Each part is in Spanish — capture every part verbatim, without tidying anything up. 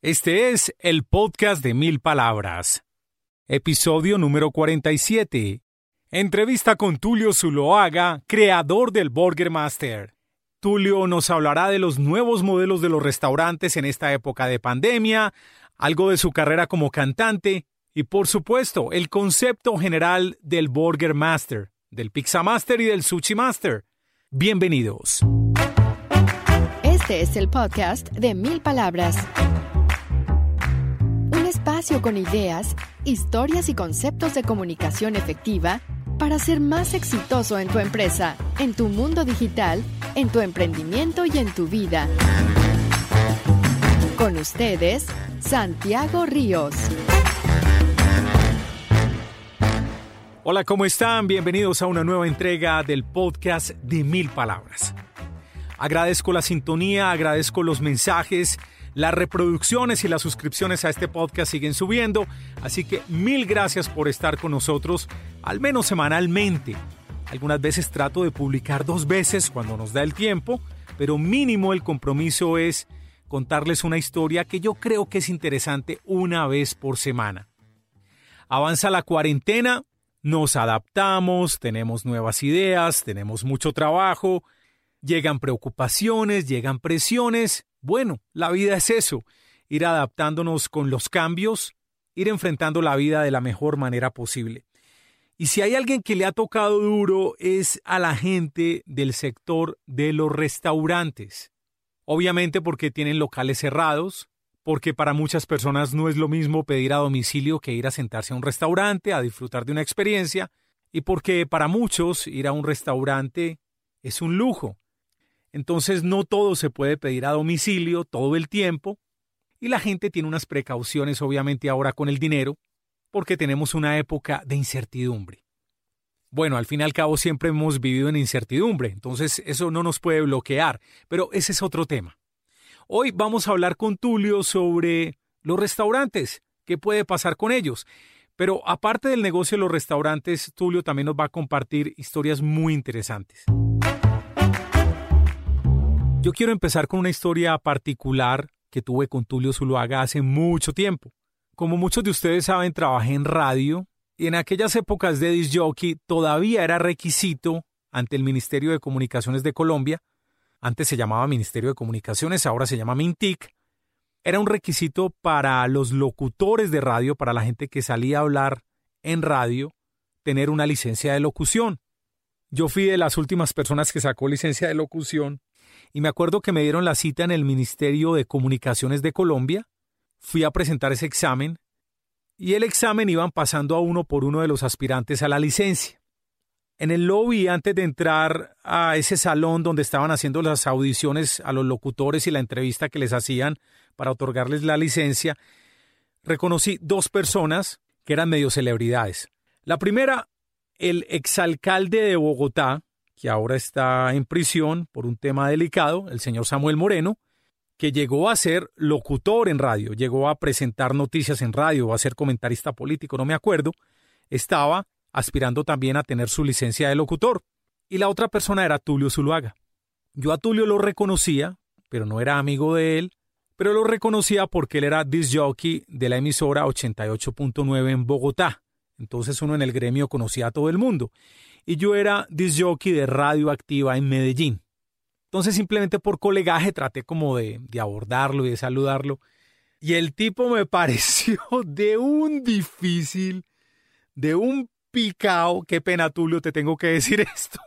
Este es el podcast de Mil Palabras. Episodio número cuarenta y siete. Entrevista con Tulio Zuloaga, creador del Burger Master. Tulio nos hablará de los nuevos modelos de los restaurantes en esta época de pandemia, algo de su carrera como cantante y, por supuesto, el concepto general del Burger Master, del Pizza Master y del Sushi Master. Bienvenidos. Este es el podcast de Mil Palabras. Espacio con ideas, historias y conceptos de comunicación efectiva para ser más exitoso en tu empresa, en tu mundo digital, en tu emprendimiento y en tu vida. Con ustedes, Santiago Ríos. Hola, ¿cómo están? Bienvenidos a una nueva entrega del podcast de Mil Palabras. Agradezco la sintonía, agradezco los mensajes. Las reproducciones y las suscripciones a este podcast siguen subiendo, así que mil gracias por estar con nosotros, al menos semanalmente. Algunas veces trato de publicar dos veces cuando nos da el tiempo, pero mínimo el compromiso es contarles una historia que yo creo que es interesante una vez por semana. Avanza la cuarentena, nos adaptamos, tenemos nuevas ideas, tenemos mucho trabajo, llegan preocupaciones, llegan presiones. Bueno, la vida es eso, ir adaptándonos con los cambios, ir enfrentando la vida de la mejor manera posible. Y si hay alguien que le ha tocado duro es a la gente del sector de los restaurantes. Obviamente porque tienen locales cerrados, porque para muchas personas no es lo mismo pedir a domicilio que ir a sentarse a un restaurante a disfrutar de una experiencia, y porque para muchos ir a un restaurante es un lujo. Entonces no todo se puede pedir a domicilio todo el tiempo y la gente tiene unas precauciones obviamente ahora con el dinero porque tenemos una época de incertidumbre. Bueno, al fin y al cabo siempre hemos vivido en incertidumbre, entonces eso no nos puede bloquear, pero ese es otro tema. Hoy vamos a hablar con Tulio sobre los restaurantes, qué puede pasar con ellos. Pero aparte del negocio de los restaurantes, Tulio también nos va a compartir historias muy interesantes. Yo quiero empezar con una historia particular que tuve con Tulio Zuloaga hace mucho tiempo. Como muchos de ustedes saben, trabajé en radio y en aquellas épocas de disc jockey todavía era requisito ante el Ministerio de Comunicaciones de Colombia. Antes se llamaba Ministerio de Comunicaciones, ahora se llama Mintic. Era un requisito para los locutores de radio, para la gente que salía a hablar en radio, tener una licencia de locución. Yo fui de las últimas personas que sacó licencia de locución. Y me acuerdo que me dieron la cita en el Ministerio de Comunicaciones de Colombia. Fui a presentar ese examen y el examen iban pasando a uno por uno de los aspirantes a la licencia. En el lobby, antes de entrar a ese salón donde estaban haciendo las audiciones a los locutores y la entrevista que les hacían para otorgarles la licencia, reconocí dos personas que eran medio celebridades. La primera, el exalcalde de Bogotá, que ahora está en prisión por un tema delicado, el señor Samuel Moreno, que llegó a ser locutor en radio, llegó a presentar noticias en radio, a ser comentarista político, no me acuerdo, estaba aspirando también a tener su licencia de locutor. Y la otra persona era Tulio Zuloaga. Yo a Tulio lo reconocía, pero no era amigo de él, pero lo reconocía porque él era disc jockey de la emisora ochenta y ocho punto nueve en Bogotá. Entonces uno en el gremio conocía a todo el mundo. Y yo era disc jockey de Radio Activa en Medellín. Entonces simplemente por colegaje traté como de, de abordarlo y de saludarlo. Y el tipo me pareció de un difícil, de un picao. Qué pena, Tulio, te tengo que decir esto.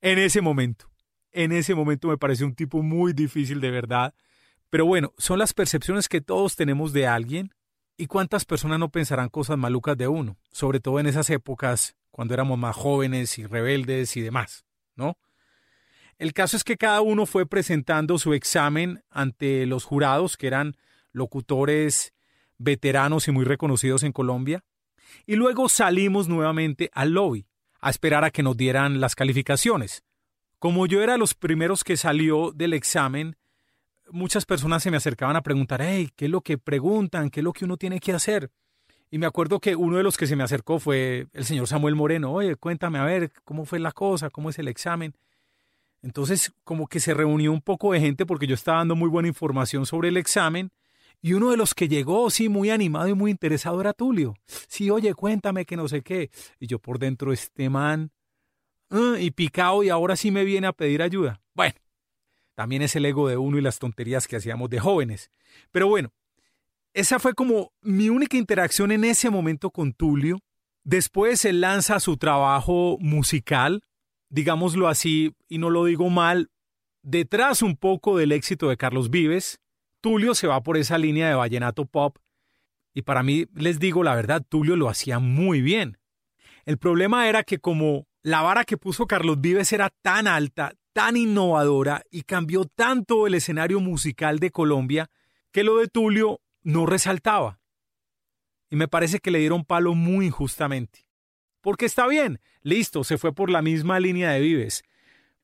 En ese momento, en ese momento me pareció un tipo muy difícil de verdad. Pero bueno, son las percepciones que todos tenemos de alguien. ¿Y cuántas personas no pensarán cosas malucas de uno? Sobre todo en esas épocas cuando éramos más jóvenes y rebeldes y demás, ¿no? El caso es que cada uno fue presentando su examen ante los jurados, que eran locutores veteranos y muy reconocidos en Colombia. Y luego salimos nuevamente al lobby a esperar a que nos dieran las calificaciones. Como yo era los primeros que salió del examen, muchas personas se me acercaban a preguntar, hey, ¿qué es lo que preguntan? ¿Qué es lo que uno tiene que hacer? Y me acuerdo que uno de los que se me acercó fue el señor Samuel Moreno. Oye, cuéntame, a ver, ¿cómo fue la cosa? ¿Cómo es el examen? Entonces, como que se reunió un poco de gente porque yo estaba dando muy buena información sobre el examen Y uno de los que llegó, sí, muy animado y muy interesado era Tulio. Sí, oye, cuéntame que no sé qué. Y yo por dentro, este man, uh, y picado, y ahora sí me viene a pedir ayuda. Bueno, también es el ego de uno y las tonterías que hacíamos de jóvenes. Pero bueno, esa fue como mi única interacción en ese momento con Tulio. Después él lanza su trabajo musical, digámoslo así, y no lo digo mal, detrás un poco del éxito de Carlos Vives. Tulio se va por esa línea de vallenato pop y para mí, les digo la verdad, Tulio lo hacía muy bien. El problema era que como la vara que puso Carlos Vives era tan alta, tan innovadora y cambió tanto el escenario musical de Colombia que lo de Tulio no resaltaba. Y me parece que le dieron palo muy injustamente. Porque está bien, listo, se fue por la misma línea de Vives.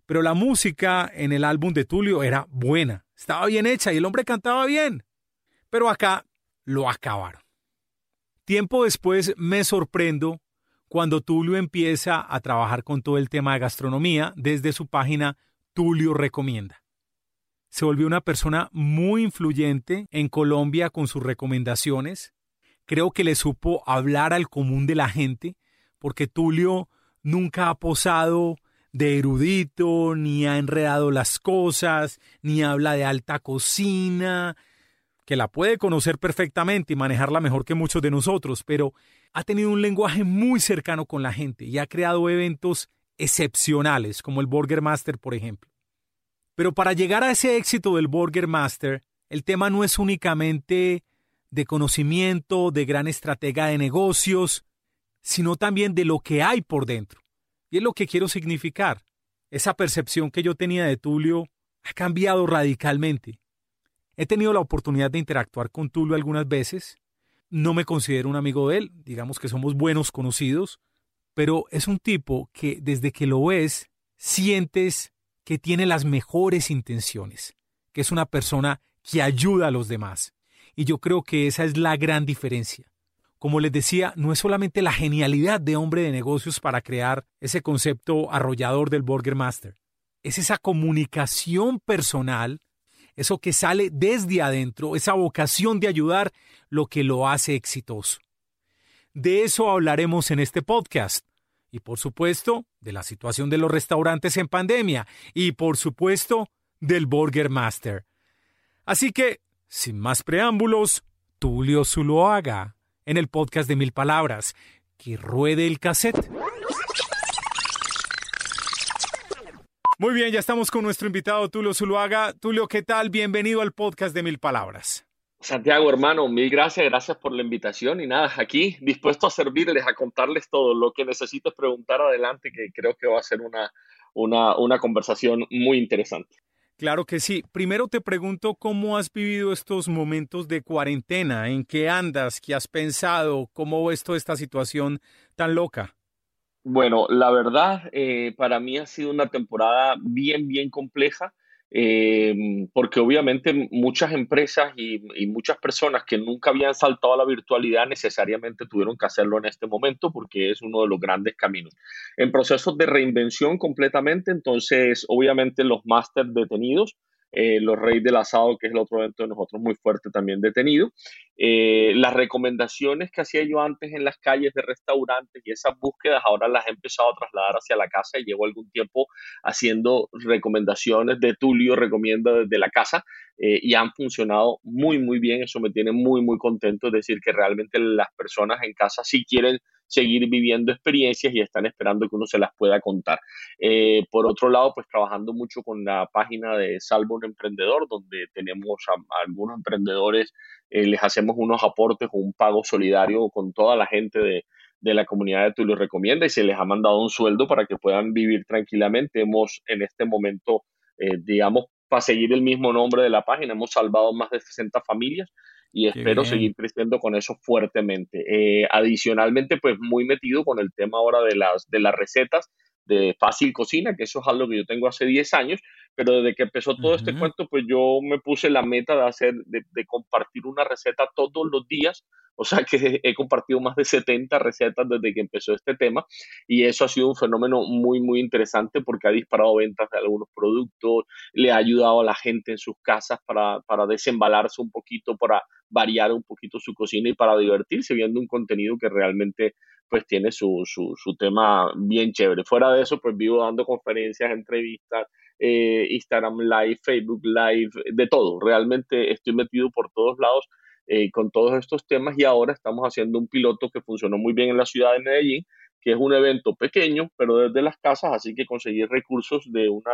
Pero la música en el álbum de Tulio era buena, estaba bien hecha y el hombre cantaba bien. Pero acá lo acabaron. Tiempo después me sorprendo cuando Tulio empieza a trabajar con todo el tema de gastronomía desde su página Tulio Recomienda. Se volvió una persona muy influyente en Colombia con sus recomendaciones. Creo que le supo hablar al común de la gente, porque Tulio nunca ha posado de erudito, ni ha enredado las cosas, ni habla de alta cocina, que la puede conocer perfectamente y manejarla mejor que muchos de nosotros, pero ha tenido un lenguaje muy cercano con la gente y ha creado eventos excepcionales, como el Burger Master, por ejemplo. Pero para llegar a ese éxito del Burger Master, el tema no es únicamente de conocimiento, de gran estratega de negocios, sino también de lo que hay por dentro. Y es lo que quiero significar. Esa percepción que yo tenía de Tulio ha cambiado radicalmente. He tenido la oportunidad de interactuar con Tulio algunas veces. No me considero un amigo de él, digamos que somos buenos conocidos, pero es un tipo que desde que lo ves, sientes que tiene las mejores intenciones, que es una persona que ayuda a los demás. Y yo creo que esa es la gran diferencia. Como les decía, no es solamente la genialidad de hombre de negocios para crear ese concepto arrollador del Burger Master. Es esa comunicación personal, eso que sale desde adentro, esa vocación de ayudar, lo que lo hace exitoso. De eso hablaremos en este podcast. Y por supuesto, de la situación de los restaurantes en pandemia. Y por supuesto, del Burger Master. Así que, sin más preámbulos, Tulio Zuloaga. En el podcast de Mil Palabras, que ruede el cassette. Muy bien, ya estamos con nuestro invitado Tulio Zuloaga. Tulio, ¿qué tal? Bienvenido al podcast de Mil Palabras. Santiago, hermano, mil gracias, gracias por la invitación y nada, aquí dispuesto a servirles, a contarles todo lo que necesites preguntar adelante, que creo que va a ser una, una, una conversación muy interesante. Claro que sí. Primero te pregunto cómo has vivido estos momentos de cuarentena, en qué andas, qué has pensado, cómo ves toda esta situación tan loca. Bueno, la verdad, eh, para mí ha sido una temporada bien, bien compleja, eh, porque obviamente muchas empresas y, y muchas personas que nunca habían saltado a la virtualidad necesariamente tuvieron que hacerlo en este momento porque es uno de los grandes caminos. En procesos de reinvención completamente, entonces obviamente los másters detenidos, eh, los Rey del Asado, que es el otro evento de nosotros muy fuerte también detenido, eh, las recomendaciones que hacía yo antes en las calles de restaurantes y esas búsquedas ahora las he empezado a trasladar hacia la casa y llevo algún tiempo haciendo recomendaciones de Tulio Recomienda desde la casa eh, y han funcionado muy muy bien, eso me tiene muy muy contento, es decir que realmente las personas en casa sí quieren seguir viviendo experiencias y están esperando que uno se las pueda contar. Eh, por otro lado, pues trabajando mucho con la página de Salvo un Emprendedor, donde tenemos a, a algunos emprendedores, eh, les hacemos unos aportes o un pago solidario con toda la gente de, de la comunidad de Tulio Recomienda y se les ha mandado un sueldo para que puedan vivir tranquilamente. Hemos en este momento, eh, digamos, para seguir el mismo nombre de la página, hemos salvado más de sesenta familias y espero seguir creciendo con eso fuertemente. Eh, adicionalmente, pues muy metido con el tema ahora de las, de las recetas de Fácil Cocina, que eso es algo que yo tengo hace diez años, pero desde que empezó todo uh-huh. este cuento, pues yo me puse la meta de hacer, de, de compartir una receta todos los días, o sea que he compartido más de setenta recetas desde que empezó este tema, y eso ha sido un fenómeno muy, muy interesante porque ha disparado ventas de algunos productos, le ha ayudado a la gente en sus casas para, para desembalarse un poquito, para variar un poquito su cocina y para divertirse viendo un contenido que realmente pues tiene su, su, su tema bien chévere. Fuera de eso, pues vivo dando conferencias, entrevistas, eh, Instagram Live, Facebook Live, de todo. Realmente estoy metido por todos lados eh, con todos estos temas, y ahora estamos haciendo un piloto que funcionó muy bien en la ciudad de Medellín, que es un evento pequeño, pero desde las casas, así que conseguí recursos de una,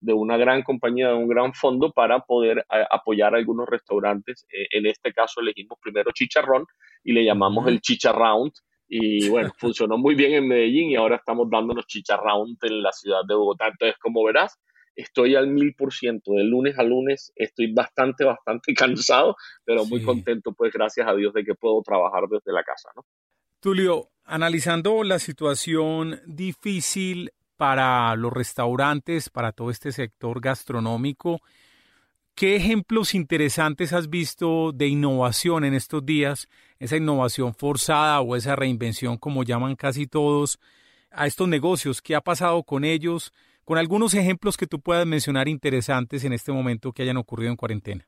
de una gran compañía, de un gran fondo para poder a, apoyar a algunos restaurantes. Eh, en este caso elegimos primero Chicharrón y le llamamos el Chicharround, y bueno, funcionó muy bien en Medellín y ahora estamos dándonos Chicharround en la ciudad de Bogotá. Entonces, como verás, estoy al mil por ciento, de lunes a lunes, estoy bastante, bastante cansado, pero muy sí. contento, pues gracias a Dios de que puedo trabajar desde la casa, ¿no? Tulio, analizando la situación difícil para los restaurantes, para todo este sector gastronómico, ¿qué ejemplos interesantes has visto de innovación en estos días? Esa innovación forzada o esa reinvención, como llaman casi todos, a estos negocios. ¿Qué ha pasado con ellos? Con algunos ejemplos que tú puedas mencionar interesantes en este momento que hayan ocurrido en cuarentena.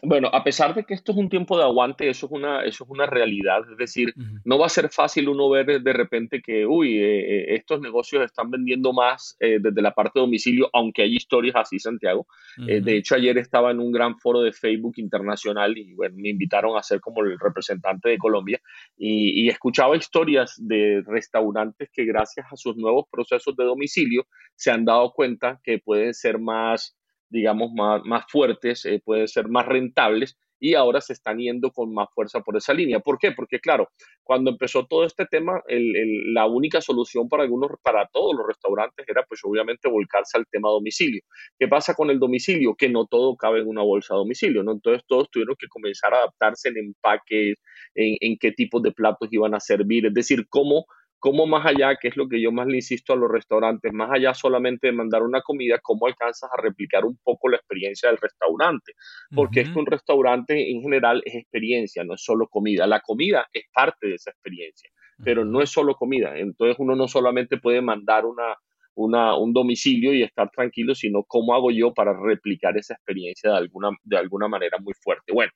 Bueno, a pesar de que esto es un tiempo de aguante, eso es una, eso es una realidad. Es decir, uh-huh. no va a ser fácil uno ver de repente que, uy, eh, estos negocios están vendiendo más eh, desde la parte de domicilio, aunque hay historias así, Santiago. Uh-huh. Eh, de hecho, ayer estaba en un gran foro de Facebook internacional y bueno, me invitaron a ser como el representante de Colombia y, y escuchaba historias de restaurantes que gracias a sus nuevos procesos de domicilio se han dado cuenta que pueden ser más, digamos, más, más fuertes, eh, pueden ser más rentables, y ahora se están yendo con más fuerza por esa línea. ¿Por qué? Porque, claro, cuando empezó todo este tema, el, el, la única solución para algunos, para todos los restaurantes, era, pues, obviamente, volcarse al tema domicilio. ¿Qué pasa con el domicilio? Que no todo cabe en una bolsa de domicilio, ¿no? Entonces, todos tuvieron que comenzar a adaptarse en empaques, en, en qué tipos de platos iban a servir, es decir, cómo... ¿Cómo más allá, que es lo que yo más le insisto a los restaurantes, más allá solamente de mandar una comida, cómo alcanzas a replicar un poco la experiencia del restaurante? Porque uh-huh. es que un restaurante en general es experiencia, no es solo comida. La comida es parte de esa experiencia, uh-huh. pero no es solo comida. Entonces uno no solamente puede mandar una, una, un domicilio y estar tranquilo, sino cómo hago yo para replicar esa experiencia de alguna, de alguna manera muy fuerte. Bueno,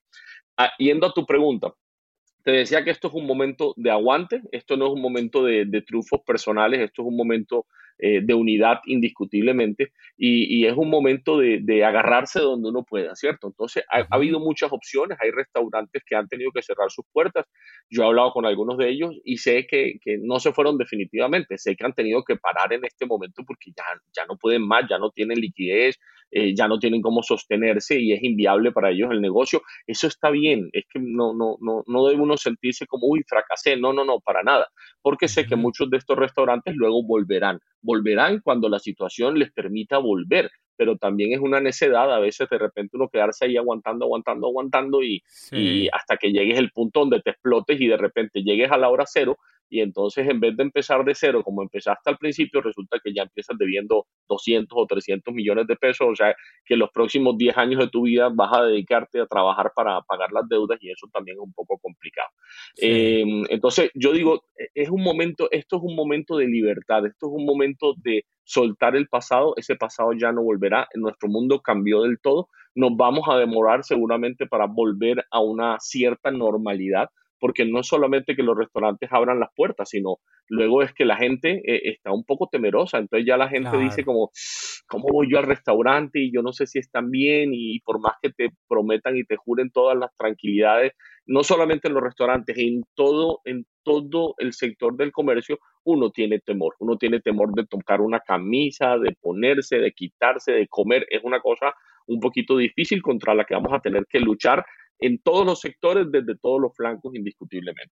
a, yendo a tu pregunta, te decía que esto es un momento de aguante, esto no es un momento de, de triunfos personales, esto es un momento eh, de unidad indiscutiblemente, y, y es un momento de, de agarrarse donde uno pueda, ¿cierto? Entonces ha, ha habido muchas opciones, hay restaurantes que han tenido que cerrar sus puertas, yo he hablado con algunos de ellos y sé que, que no se fueron definitivamente, sé que han tenido que parar en este momento porque ya, ya no pueden más, ya no tienen liquidez, Eh, ya no tienen cómo sostenerse y es inviable para ellos el negocio. Eso está bien, es que no, no, no, no debe uno sentirse como, uy, fracasé, no, no, no, para nada, porque sé que muchos de estos restaurantes luego volverán, volverán cuando la situación les permita volver, pero también es una necedad a veces de repente uno quedarse ahí aguantando, aguantando, aguantando y, sí. y hasta que llegues al punto donde te explotes y de repente llegues a la hora cero. Y entonces, en vez de empezar de cero, como empezaste al principio, resulta que ya empiezas debiendo doscientos o trescientos millones de pesos. O sea, que los próximos diez años de tu vida vas a dedicarte a trabajar para pagar las deudas y eso también es un poco complicado. Sí. Eh, entonces, yo digo, es un momento, esto es un momento de libertad, esto es un momento de soltar el pasado, ese pasado ya no volverá, nuestro mundo cambió del todo, nos vamos a demorar seguramente para volver a una cierta normalidad, porque no es solamente que los restaurantes abran las puertas, sino luego es que la gente eh, está un poco temerosa, entonces ya la gente claro. dice como, ¿cómo voy yo al restaurante? Y yo no sé si están bien, y por más que te prometan y te juren todas las tranquilidades, no solamente en los restaurantes, en todo, en todo el sector del comercio, uno tiene temor, uno tiene temor de tocar una camisa, de ponerse, de quitarse, de comer, es una cosa un poquito difícil contra la que vamos a tener que luchar en todos los sectores, desde todos los flancos, indiscutiblemente.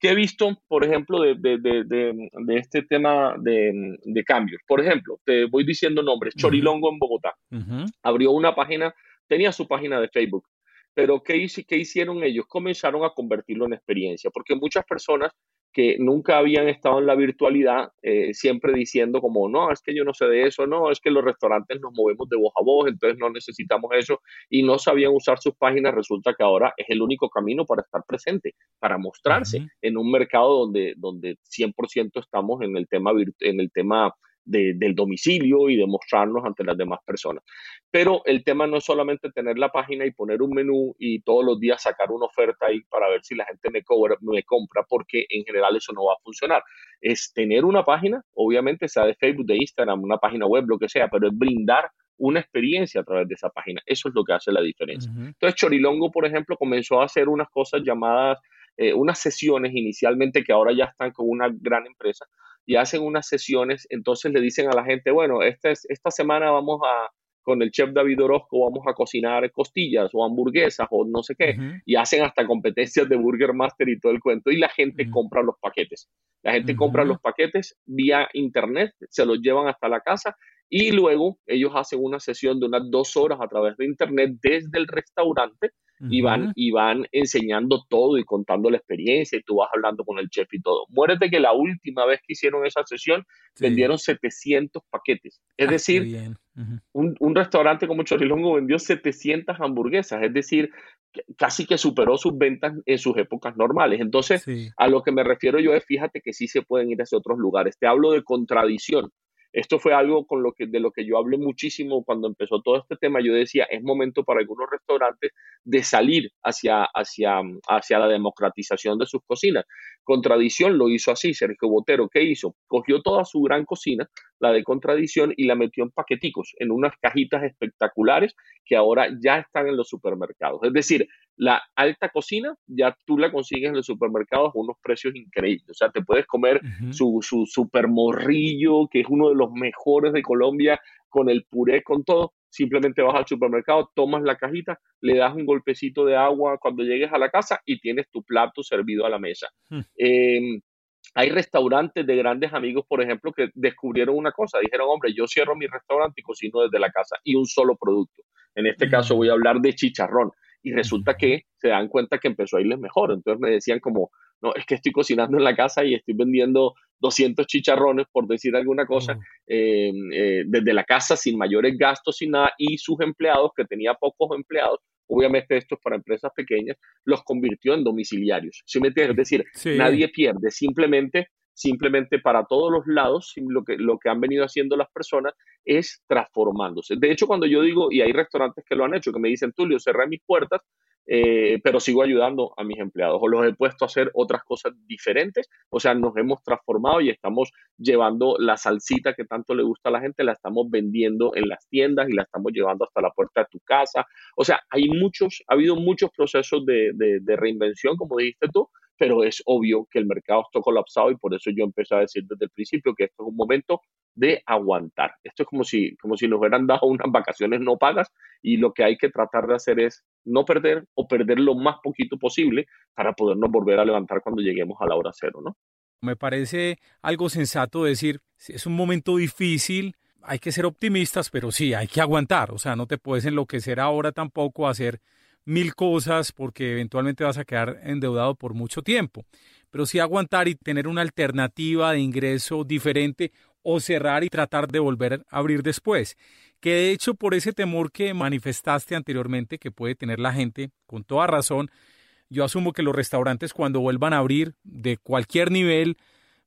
¿Qué he visto, por ejemplo, de, de, de, de, de este tema de, de cambios? Por ejemplo, te voy diciendo nombres. Uh-huh. Chorilongo en Bogotá. Uh-huh. Abrió una página, tenía su página de Facebook, pero ¿qué, hice, ¿qué hicieron ellos? Comenzaron a convertirlo en experiencia, porque muchas personas que nunca habían estado en la virtualidad, eh, siempre diciendo como, no, es que yo no sé de eso, no, es que los restaurantes nos movemos de voz a voz, entonces no necesitamos eso, y no sabían usar sus páginas, resulta que ahora es el único camino para estar presente, para mostrarse uh-huh. en un mercado donde, donde cien por ciento estamos en el tema, virtu- en el tema de, del domicilio y de mostrarnos ante las demás personas. Pero el tema no es solamente tener la página y poner un menú y todos los días sacar una oferta ahí para ver si la gente me, cobra, me compra, porque en general eso no va a funcionar. Es tener una página, obviamente sea de Facebook, de Instagram, una página web, lo que sea, pero es brindar una experiencia a través de esa página. Eso es lo que hace la diferencia. Uh-huh. Entonces Chorilongo, por ejemplo, comenzó a hacer unas cosas llamadas, eh, unas sesiones inicialmente, que ahora ya están con una gran empresa, y hacen unas sesiones. Entonces le dicen a la gente, bueno, esta, es, esta semana vamos a, con el chef David Orozco, vamos a cocinar costillas o hamburguesas o no sé qué, uh-huh. y hacen hasta competencias de Burger Master y todo el cuento, y la gente uh-huh. compra los paquetes. La gente uh-huh. compra los paquetes vía internet, se los llevan hasta la casa, y luego ellos hacen una sesión de unas dos horas a través de internet desde el restaurante, uh-huh. y, van, y van enseñando todo y contando la experiencia, y tú vas hablando con el chef y todo. Muérete que la última vez que hicieron esa sesión, sí. vendieron setecientos paquetes. Es ah, decir, uh-huh. un, un restaurante como Chorilongo vendió setecientas hamburguesas, es decir, casi que superó sus ventas en sus épocas normales. Entonces, sí. a lo que me refiero yo es, fíjate que sí se pueden ir hacia otros lugares. Te hablo de Contradicción. Esto fue algo con lo que, de lo que yo hablé muchísimo cuando empezó todo este tema. Yo decía, es momento para algunos restaurantes de salir hacia, hacia, hacia la democratización de sus cocinas. Contradicción lo hizo así. Sergio Botero, ¿qué hizo? Cogió toda su gran cocina, la de Contradicción, y la metió en paqueticos, en unas cajitas espectaculares que ahora ya están en los supermercados. Es decir, la alta cocina ya tú la consigues en los supermercados a unos precios increíbles. O sea, te puedes comer uh-huh. su, su super morrillo, que es uno de los mejores de Colombia, con el puré, con todo. Simplemente vas al supermercado, tomas la cajita, le das un golpecito de agua cuando llegues a la casa y tienes tu plato servido a la mesa. Uh-huh. Eh, Hay restaurantes de grandes amigos, por ejemplo, que descubrieron una cosa. Dijeron, hombre, yo cierro mi restaurante y cocino desde la casa, y un solo producto. En este uh-huh. caso voy a hablar de chicharrón. Y resulta uh-huh. que se dan cuenta que empezó a irles mejor. Entonces me decían como, no, es que estoy cocinando en la casa y estoy vendiendo doscientos chicharrones, por decir alguna cosa, uh-huh. eh, eh, desde la casa, sin mayores gastos, sin nada. Y sus empleados, que tenía pocos empleados, obviamente esto es para empresas pequeñas, los convirtió en domiciliarios. ¿Sí me entiendes? Es decir, sí. nadie pierde, simplemente, simplemente para todos los lados, lo que, lo que han venido haciendo las personas es transformándose. De hecho, cuando yo digo, y hay restaurantes que lo han hecho, que me dicen, Tulio, cerré mis puertas, eh, pero sigo ayudando a mis empleados, o los he puesto a hacer otras cosas diferentes. O sea, nos hemos transformado y estamos llevando la salsita que tanto le gusta a la gente, la estamos vendiendo en las tiendas y la estamos llevando hasta la puerta de tu casa. O sea, hay muchos, ha habido muchos procesos de, de, de reinvención, como dijiste tú, pero es obvio que el mercado está colapsado, y por eso yo empecé a decir desde el principio que esto es un momento de aguantar. Esto es como si, como si nos hubieran dado unas vacaciones no pagas, y lo que hay que tratar de hacer es no perder, o perder lo más poquito posible, para podernos volver a levantar cuando lleguemos a la hora cero, ¿no? Me parece algo sensato decir, es un momento difícil, hay que ser optimistas, pero sí, hay que aguantar. O sea, no te puedes enloquecer ahora tampoco a hacer mil cosas, porque eventualmente vas a quedar endeudado por mucho tiempo. Pero sí aguantar y tener una alternativa de ingreso diferente, o cerrar y tratar de volver a abrir después. Que de hecho, por ese temor que manifestaste anteriormente, que puede tener la gente, con toda razón, yo asumo que los restaurantes, cuando vuelvan a abrir de cualquier nivel,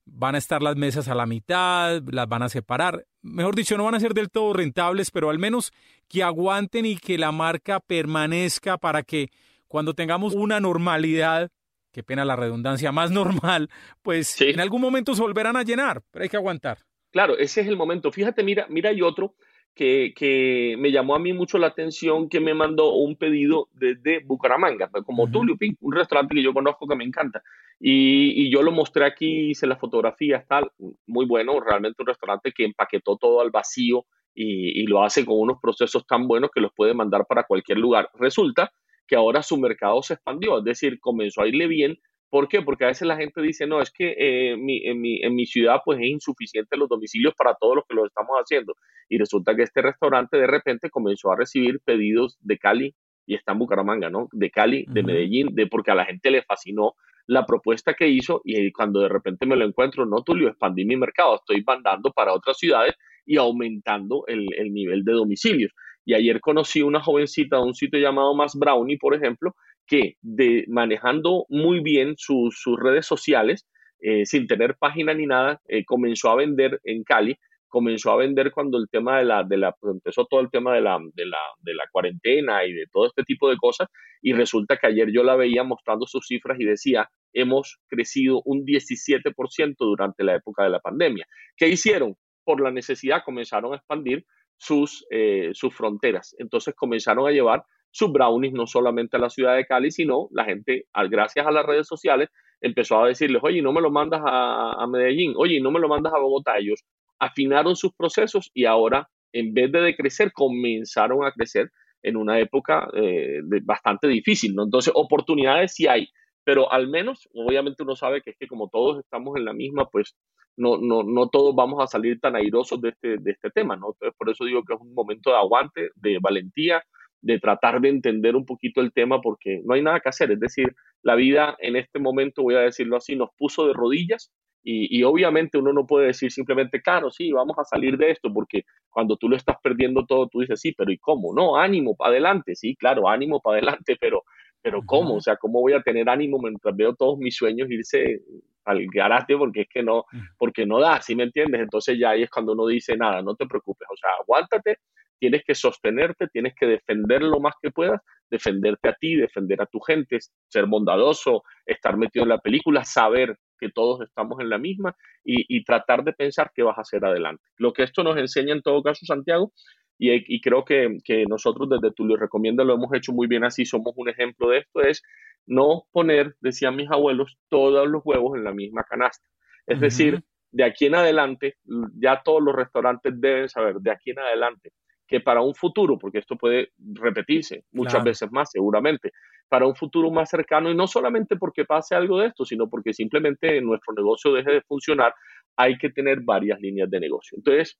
van a estar las mesas a la mitad, las van a separar. Mejor dicho, no van a ser del todo rentables, pero al menos que aguanten y que la marca permanezca, para que cuando tengamos una normalidad, qué pena la redundancia, más normal, pues sí. en algún momento se volverán a llenar, pero hay que aguantar. Claro, ese es el momento. Fíjate, mira, mira hay otro que, que me llamó a mí mucho la atención, que me mandó un pedido desde Bucaramanga, como uh-huh. Tulipín, un restaurante que yo conozco, que me encanta. Y, y yo lo mostré aquí, hice las fotografías, tal, muy bueno, realmente un restaurante que empaquetó todo al vacío y, y lo hace con unos procesos tan buenos que los puede mandar para cualquier lugar. Resulta que ahora su mercado se expandió, es decir, comenzó a irle bien. ¿Por qué? Porque a veces la gente dice, no, es que eh, mi, en, mi, en mi ciudad pues es insuficiente los domicilios para todos los que lo estamos haciendo. Y resulta que este restaurante de repente comenzó a recibir pedidos de Cali, y está en Bucaramanga, ¿no? De Cali, de uh-huh. Medellín, de, porque a la gente le fascinó la propuesta que hizo, y cuando de repente me lo encuentro, no, Tulio, expandí mi mercado, estoy mandando para otras ciudades y aumentando el, el nivel de domicilios. Y ayer conocí una jovencita de un sitio llamado Mass Brownie, por ejemplo, que de, manejando muy bien su, sus redes sociales, eh, sin tener página ni nada, eh, comenzó a vender en Cali comenzó a vender cuando el tema de la, de la pues empezó todo el tema de la, de la, de la cuarentena y de todo este tipo de cosas, y resulta que ayer yo la veía mostrando sus cifras y decía, hemos crecido un diecisiete por ciento durante la época de la pandemia. ¿Qué hicieron? Por la necesidad comenzaron a expandir sus, eh, sus fronteras. Entonces comenzaron a llevar sus brownies no solamente a la ciudad de Cali, sino la gente, gracias a las redes sociales, empezó a decirles, oye, no me lo mandas a, a Medellín, oye, no me lo mandas a Bogotá. Ellos afinaron sus procesos y ahora, en vez de decrecer, comenzaron a crecer en una época eh, de, bastante difícil, ¿no? Entonces, oportunidades sí hay, pero al menos, obviamente uno sabe que es que como todos estamos en la misma, pues no, no, no todos vamos a salir tan airosos de este, de este tema, ¿no? Entonces, por eso digo que es un momento de aguante, de valentía, de tratar de entender un poquito el tema, porque no hay nada que hacer. Es decir, la vida en este momento, voy a decirlo así, nos puso de rodillas y, y obviamente uno no puede decir simplemente, claro, sí, vamos a salir de esto, porque cuando tú lo estás perdiendo todo, tú dices, sí, pero ¿y cómo? No, ánimo para adelante, sí, claro, ánimo para adelante, pero, pero ¿cómo? O sea, ¿cómo voy a tener ánimo mientras veo todos mis sueños irse al garate? Porque es que no, porque no da, ¿sí me entiendes? Entonces ya ahí es cuando uno dice, nada, no te preocupes, o sea, aguántate, tienes que sostenerte, tienes que defender lo más que puedas, defenderte a ti, defender a tu gente, ser bondadoso, estar metido en la película, saber que todos estamos en la misma y, y tratar de pensar qué vas a hacer adelante. Lo que esto nos enseña en todo caso, Santiago, y, y creo que, que nosotros desde Tulio Recomienda lo hemos hecho muy bien así, somos un ejemplo de esto, es no poner, decían mis abuelos, todos los huevos en la misma canasta. Es uh-huh. decir, de aquí en adelante, ya todos los restaurantes deben saber, de aquí en adelante, que para un futuro, porque esto puede repetirse muchas claro. veces más seguramente, para un futuro más cercano, y no solamente porque pase algo de esto, sino porque simplemente nuestro negocio deje de funcionar, hay que tener varias líneas de negocio. Entonces,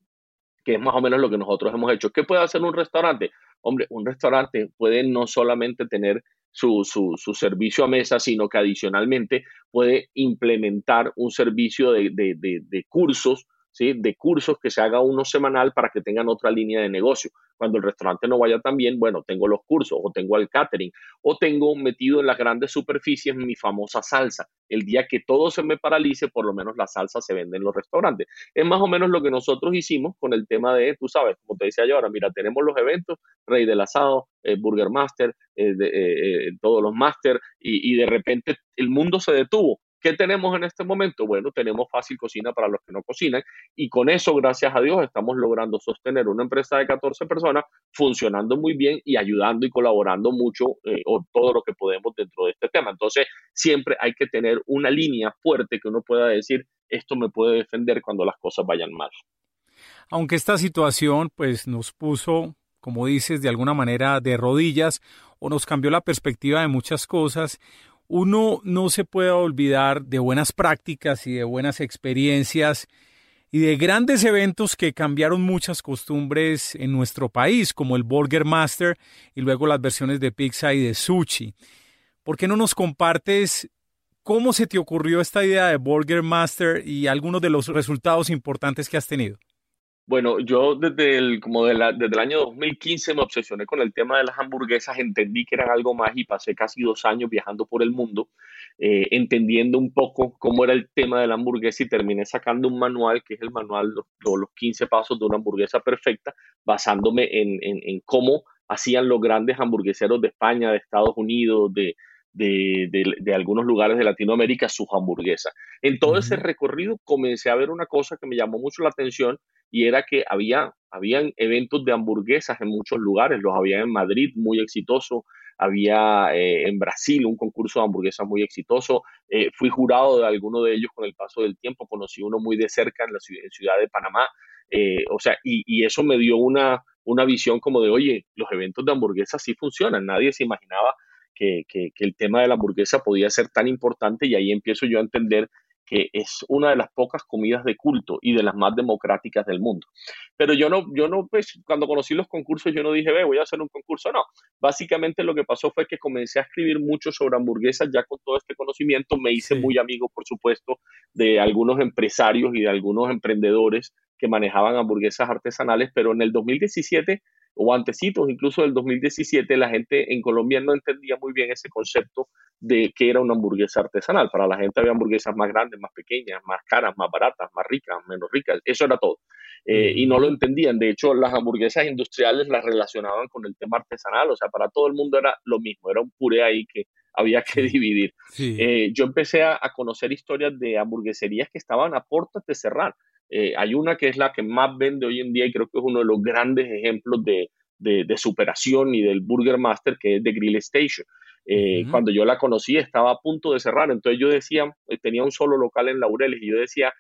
que es más o menos lo que nosotros hemos hecho. ¿Qué puede hacer un restaurante? Hombre, un restaurante puede no solamente tener su, su, su servicio a mesa, sino que adicionalmente puede implementar un servicio de, de, de, de cursos, ¿sí? De cursos que se haga uno semanal para que tengan otra línea de negocio. Cuando el restaurante no vaya tan bien, bueno, tengo los cursos o tengo el catering o tengo metido en las grandes superficies mi famosa salsa. El día que todo se me paralice, por lo menos la salsa se vende en los restaurantes. Es más o menos lo que nosotros hicimos con el tema de, tú sabes, como te decía yo ahora, mira, tenemos los eventos, Rey del Asado, eh, Burger Master, eh, de, eh, eh, todos los Master y, y de repente el mundo se detuvo. ¿Qué tenemos en este momento? Bueno, tenemos Fácil Cocina para los que no cocinan y con eso, gracias a Dios, estamos logrando sostener una empresa de catorce personas funcionando muy bien y ayudando y colaborando mucho eh, o todo lo que podemos dentro de este tema. Entonces, siempre hay que tener una línea fuerte que uno pueda decir, esto me puede defender cuando las cosas vayan mal. Aunque esta situación pues nos puso, como dices, de alguna manera de rodillas o nos cambió la perspectiva de muchas cosas, uno no se puede olvidar de buenas prácticas y de buenas experiencias y de grandes eventos que cambiaron muchas costumbres en nuestro país, como el Burger Master y luego las versiones de pizza y de sushi. ¿Por qué no nos compartes cómo se te ocurrió esta idea de Burger Master y algunos de los resultados importantes que has tenido? Bueno, yo desde el, como de la, desde el año dos mil quince me obsesioné con el tema de las hamburguesas, entendí que eran algo más y pasé casi dos años viajando por el mundo, eh, entendiendo un poco cómo era el tema de la hamburguesa y terminé sacando un manual, que es el manual, los, los quince pasos de una hamburguesa perfecta, basándome en, en, en cómo hacían los grandes hamburgueseros de España, de Estados Unidos, de... De, de, de algunos lugares de Latinoamérica sus hamburguesas. En todo ese recorrido comencé a ver una cosa que me llamó mucho la atención y era que había habían eventos de hamburguesas en muchos lugares, los había en Madrid muy exitoso, había eh, en Brasil un concurso de hamburguesas muy exitoso, eh, fui jurado de alguno de ellos con el paso del tiempo, conocí uno muy de cerca en la ciudad, en ciudad de Panamá, eh, o sea, y, y eso me dio una, una visión como de, oye, los eventos de hamburguesas sí funcionan, nadie se imaginaba Que, que, que el tema de la hamburguesa podía ser tan importante y ahí empiezo yo a entender que es una de las pocas comidas de culto y de las más democráticas del mundo. Pero yo no, yo no pues, cuando conocí los concursos, yo no dije, ve, voy a hacer un concurso, no. Básicamente lo que pasó fue que comencé a escribir mucho sobre hamburguesas ya con todo este conocimiento. Me hice muy amigo, por supuesto, de algunos empresarios y de algunos emprendedores que manejaban hamburguesas artesanales, pero en el dos mil diecisiete o antecitos incluso del dos mil diecisiete, la gente en Colombia no entendía muy bien ese concepto de que era una hamburguesa artesanal. Para la gente había hamburguesas más grandes, más pequeñas, más caras, más baratas, más ricas, menos ricas. Eso era todo. Eh, y no lo entendían. De hecho, las hamburguesas industriales las relacionaban con el tema artesanal. O sea, para todo el mundo era lo mismo. Era un puré ahí que había que dividir. Sí. Eh, yo empecé a, a conocer historias de hamburgueserías que estaban a puertas de cerrar. Eh, hay una que es la que más vende hoy en día y creo que es uno de los grandes ejemplos de, de, de superación y del Burger Master, que es de Grill Station. Eh, uh-huh. Cuando yo la conocí estaba a punto de cerrar, entonces yo decía, tenía un solo local en Laureles y yo decía,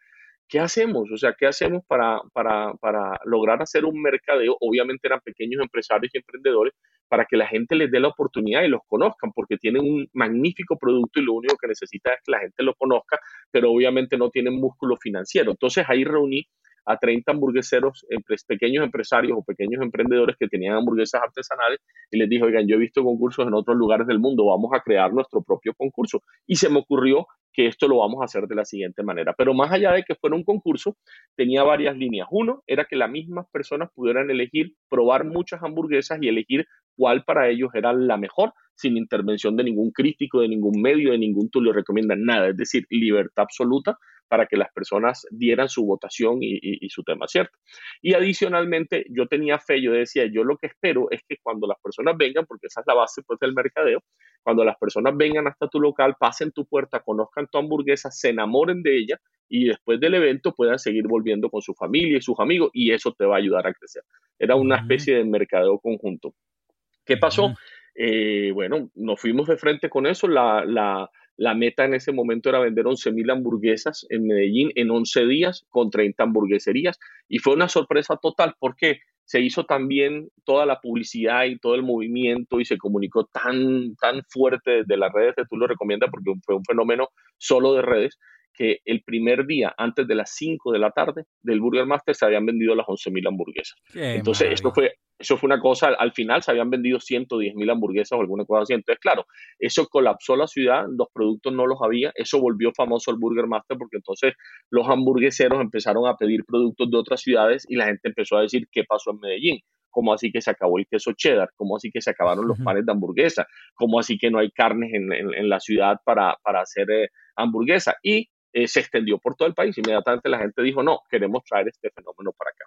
¿qué hacemos? O sea, ¿qué hacemos para, para, para lograr hacer un mercadeo? Obviamente eran pequeños empresarios y emprendedores, para que la gente les dé la oportunidad y los conozcan, porque tienen un magnífico producto y lo único que necesita es que la gente lo conozca, pero obviamente no tienen músculo financiero. Entonces ahí reuní a treinta hamburgueseros, pequeños empresarios o pequeños emprendedores que tenían hamburguesas artesanales y les dije, oigan, yo he visto concursos en otros lugares del mundo, vamos a crear nuestro propio concurso. Y se me ocurrió que esto lo vamos a hacer de la siguiente manera. Pero más allá de que fuera un concurso, tenía varias líneas. Uno era que las mismas personas pudieran elegir, probar muchas hamburguesas y elegir cuál para ellos era la mejor, sin intervención de ningún crítico, de ningún medio, de ningún Tulio Recomienda, nada. Es decir, libertad absoluta para que las personas dieran su votación y, y, y su tema, ¿cierto? Y adicionalmente, yo tenía fe, yo decía, yo lo que espero es que cuando las personas vengan, porque esa es la base pues, del mercadeo, cuando las personas vengan hasta tu local, pasen tu puerta, conozcan tu hamburguesa, se enamoren de ella y después del evento puedan seguir volviendo con su familia y sus amigos y eso te va a ayudar a crecer. Era una especie de mercadeo conjunto. ¿Qué pasó? Eh, bueno, nos fuimos de frente con eso. La, la, la meta en ese momento era vender once mil hamburguesas en Medellín en once días con treinta hamburgueserías y fue una sorpresa total porque se hizo también toda la publicidad y todo el movimiento y se comunicó tan, tan fuerte desde las redes que tú lo recomiendas porque fue un fenómeno solo de redes que el primer día, antes de las cinco de la tarde del Burger Master, se habían vendido las once mil hamburguesas. Qué Entonces, maravilla. esto fue... Eso fue una cosa, al final se habían vendido ciento diez mil hamburguesas o alguna cosa así. Entonces, claro, eso colapsó la ciudad, los productos no los había, eso volvió famoso el Burger Master porque entonces los hamburgueseros empezaron a pedir productos de otras ciudades y la gente empezó a decir qué pasó en Medellín, cómo así que se acabó el queso cheddar, cómo así que se acabaron los panes de hamburguesa, cómo así que no hay carnes en, en, en la ciudad para, para hacer eh, hamburguesa. Y Eh, se extendió por todo el país. Inmediatamente la gente dijo, no, queremos traer este fenómeno para acá.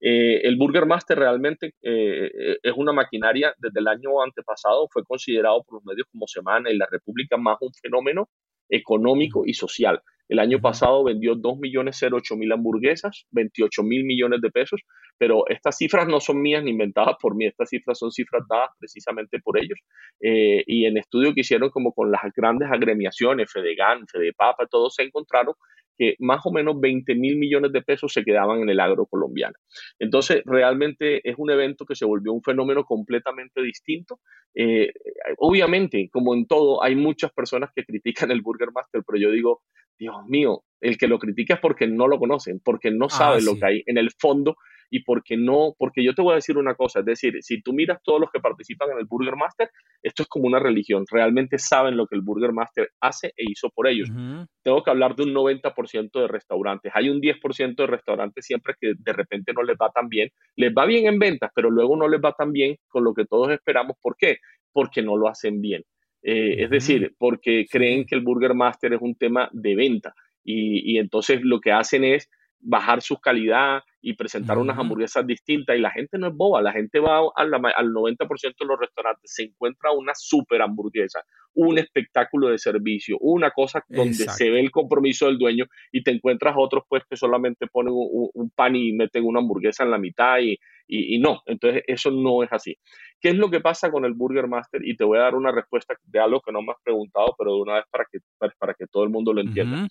Eh, el Burger Master realmente eh, es una maquinaria. Desde el año antepasado fue considerado por los medios como Semana y La República más un fenómeno económico y social. El año pasado vendió dos millones cero ocho mil hamburguesas, veintiocho mil millones de pesos, pero estas cifras no son mías ni inventadas por mí, estas cifras son cifras dadas precisamente por ellos. Eh, y en estudio que hicieron como con las grandes agremiaciones, Fedegán, Fedepapa, todos se encontraron que más o menos veinte mil millones de pesos se quedaban en el agro colombiano. Entonces, realmente es un evento que se volvió un fenómeno completamente distinto. Eh, obviamente, como en todo, hay muchas personas que critican el Burger Master, pero yo digo, Dios mío, el que lo critica es porque no lo conocen, porque no sabe ah, sí. lo que hay en el fondo y porque no, porque yo te voy a decir una cosa, es decir, si tú miras todos los que participan en el Burger Master, esto es como una religión, realmente saben lo que el Burger Master hace e hizo por ellos. Uh-huh. Tengo que hablar de un noventa por ciento de restaurantes, hay un diez por ciento de restaurantes siempre que de repente no les va tan bien, les va bien en ventas, pero luego no les va tan bien con lo que todos esperamos. ¿Por qué? Porque no lo hacen bien. Eh, es decir, porque creen que el Burger Master es un tema de venta y, y entonces lo que hacen es bajar su calidad y presentar unas hamburguesas distintas y la gente no es boba, la gente va a la, al noventa por ciento de los restaurantes, se encuentra una super hamburguesa, un espectáculo de servicio, una cosa donde Exacto. se ve el compromiso del dueño y te encuentras otros pues que solamente ponen un, un pan y meten una hamburguesa en la mitad y, y, y no, entonces eso no es así. ¿Qué es lo que pasa con el Burger Master? Y te voy a dar una respuesta de algo que no me has preguntado, pero de una vez para que, para, para que todo el mundo lo entienda. Uh-huh.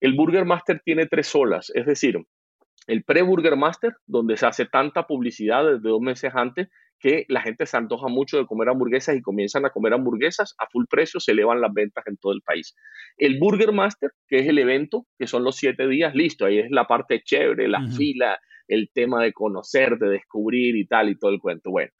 El Burger Master tiene tres olas, es decir, el pre-Burger Master, donde se hace tanta publicidad desde dos meses antes que la gente se antoja mucho de comer hamburguesas y comienzan a comer hamburguesas a full precio, se elevan las ventas en todo el país. El Burger Master, que es el evento, que son los siete días, listo, ahí es la parte chévere, la uh-huh. fila, el tema de conocer, de descubrir y tal y todo el cuento, bueno.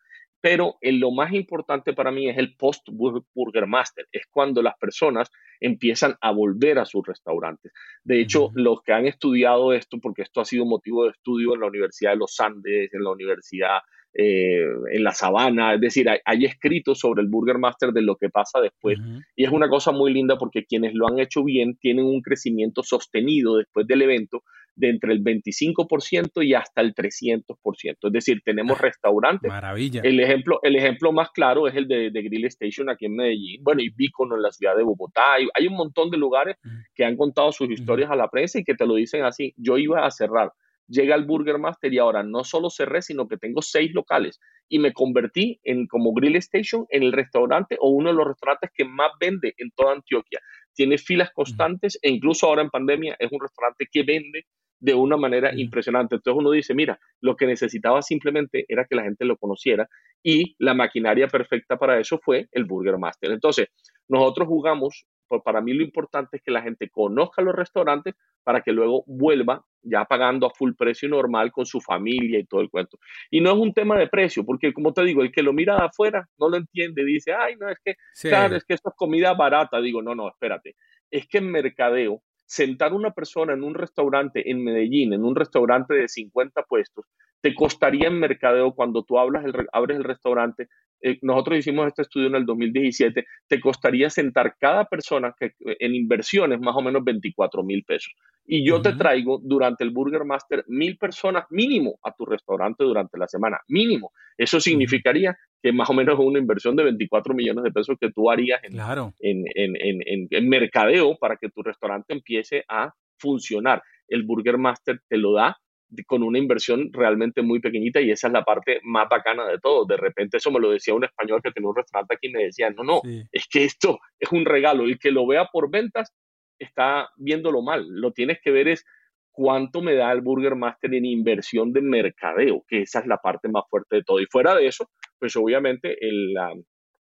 Pero en lo más importante para mí es el post-Burger Master, es cuando las personas empiezan a volver a sus restaurantes. De hecho, uh-huh. los que han estudiado esto, porque esto ha sido motivo de estudio en la Universidad de Los Andes, en la Universidad eh, en La Sabana. Es decir, hay, hay escritos sobre el Burger Master de lo que pasa después. Uh-huh. Y es una cosa muy linda porque quienes lo han hecho bien tienen un crecimiento sostenido después del evento de entre el veinticinco por ciento y hasta el trescientos por ciento. Es decir, tenemos ah, restaurantes. Maravilla. El ejemplo, el ejemplo más claro es el de, de Grill Station aquí en Medellín, bueno, y Bicono en la ciudad de Bogotá. Hay, hay un montón de lugares uh -huh. que han contado sus historias uh -huh. a la prensa y que te lo dicen así. Yo iba a cerrar, llega el Burger Master y ahora no solo cerré, sino que tengo seis locales y me convertí en, como Grill Station, en el restaurante o uno de los restaurantes que más vende en toda Antioquia. Tiene filas constantes uh -huh. e incluso ahora en pandemia es un restaurante que vende de una manera impresionante. Entonces uno dice, mira, lo que necesitaba simplemente era que la gente lo conociera, y la maquinaria perfecta para eso fue el Burger Master. Entonces nosotros jugamos, por, para mí lo importante es que la gente conozca los restaurantes para que luego vuelva ya pagando a full precio normal con su familia y todo el cuento. Y no es un tema de precio, porque como te digo, el que lo mira de afuera no lo entiende, dice, ay, no, es que, sí, claro, es que esto es comida barata. Digo, no, no, espérate, es que en mercadeo, sentar una persona en un restaurante en Medellín, en un restaurante de cincuenta puestos, te costaría en mercadeo, cuando tú hablas el, abres el restaurante, eh, nosotros hicimos este estudio en el dos mil diecisiete, te costaría sentar cada persona que, en inversiones, más o menos veinticuatro mil pesos. Y yo uh-huh. te traigo durante el Burger Master mil personas mínimo a tu restaurante durante la semana, mínimo. Eso significaría que más o menos una inversión de veinticuatro millones de pesos que tú harías en, claro. en, en, en, en, en mercadeo para que tu restaurante empiece a funcionar. El Burger Master te lo da con una inversión realmente muy pequeñita, y esa es la parte más bacana de todo. De repente, eso me lo decía un español que tenía un restaurante aquí y me decía, no, no, sí. es que esto es un regalo, y que lo vea por ventas está viéndolo mal. Lo tienes que ver es cuánto me da el Burger Master en inversión de mercadeo, que esa es la parte más fuerte de todo. Y fuera de eso, pues obviamente el,